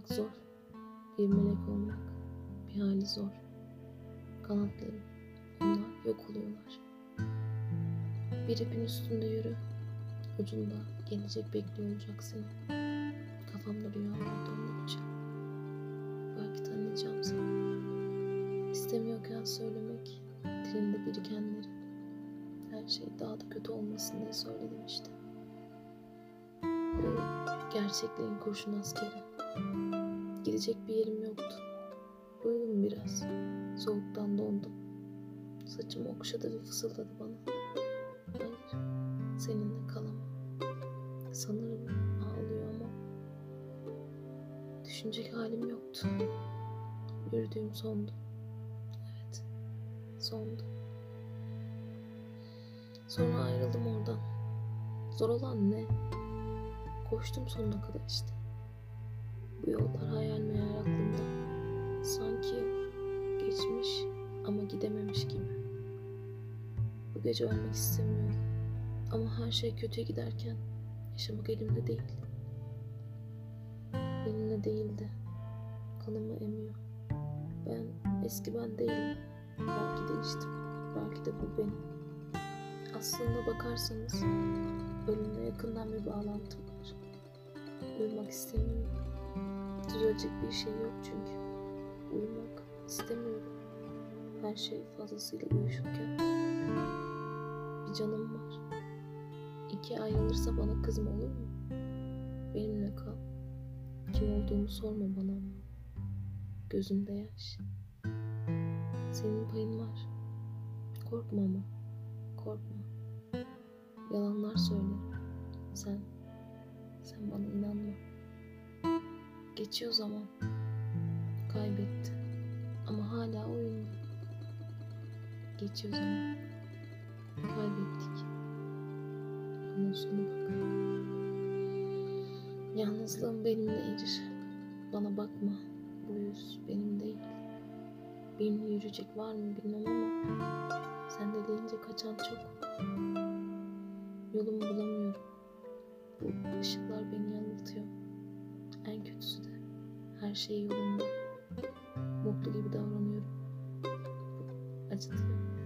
olmak zor, bir melek olmak bir hali zor. Kanatlarım, onlar yok oluyorlar. Bir ipin üstünde yürü, ucunda gelecek bekliyor olacak seni. Kafamda rüyalarda olacak. Belki tanıyacağım seni. İstemiyorken söylemek, dilimde birikenleri. Her şey daha da kötü olmasın diye söyledim işte. Gerçekliğin kurşun askeri. Gidecek bir yerim yoktu. Uyudum biraz. Soğuktan dondum. Saçımı okşadı ve fısıldadı bana. Hayır, seninle kalamam. Sanırım ağlıyor ama düşünecek halim yoktu. Yürüdüğüm sondu. Evet, sondu. Sonra ayrıldım oradan. Zor olan ne? Koştum sonuna kadar işte. Bu yollar hayal meyal aklımda. Sanki geçmiş ama gidememiş gibi. Bu gece ölmek istemiyorum. Ama her şey kötüye giderken yaşamak elimde değil. Elimde değildi. Kanımı emiyor. Ben eski ben değilim. Belki değiştim. Belki de bu benim. Aslında bakarsanız ölümle yakından bir bağlantım var. Uyumak istemiyorum. Düzelecek bir şey yok çünkü. Uyumak istemiyorum. Her şey fazlasıyla uyuşurken. Bir canım var. 2 ayrılırsa bana kızma, olur mu? Benimle kal. Kim olduğumu sorma bana. Gözümde yaş. Senin payın var. Korkma ama. Korkma. Yalanlar söylerim. Sen bana inanma. Geçiyor zaman. Kaybetti. Ama hala oyunda. Geçiyor zaman. Kaybettik. Bunun sonu bak. Yalnızlığım benimle erir. Bana bakma. Bu yüz benim değil. Benimle yürüyecek var mı bilmem ama sen de deyince kaçan çok. Yolumu bulamıyorum. Bu ışıklar beni yanıltıyor. En kötüsü de her şey yolunda. Mutlu gibi davranıyorum. Acıtıyor.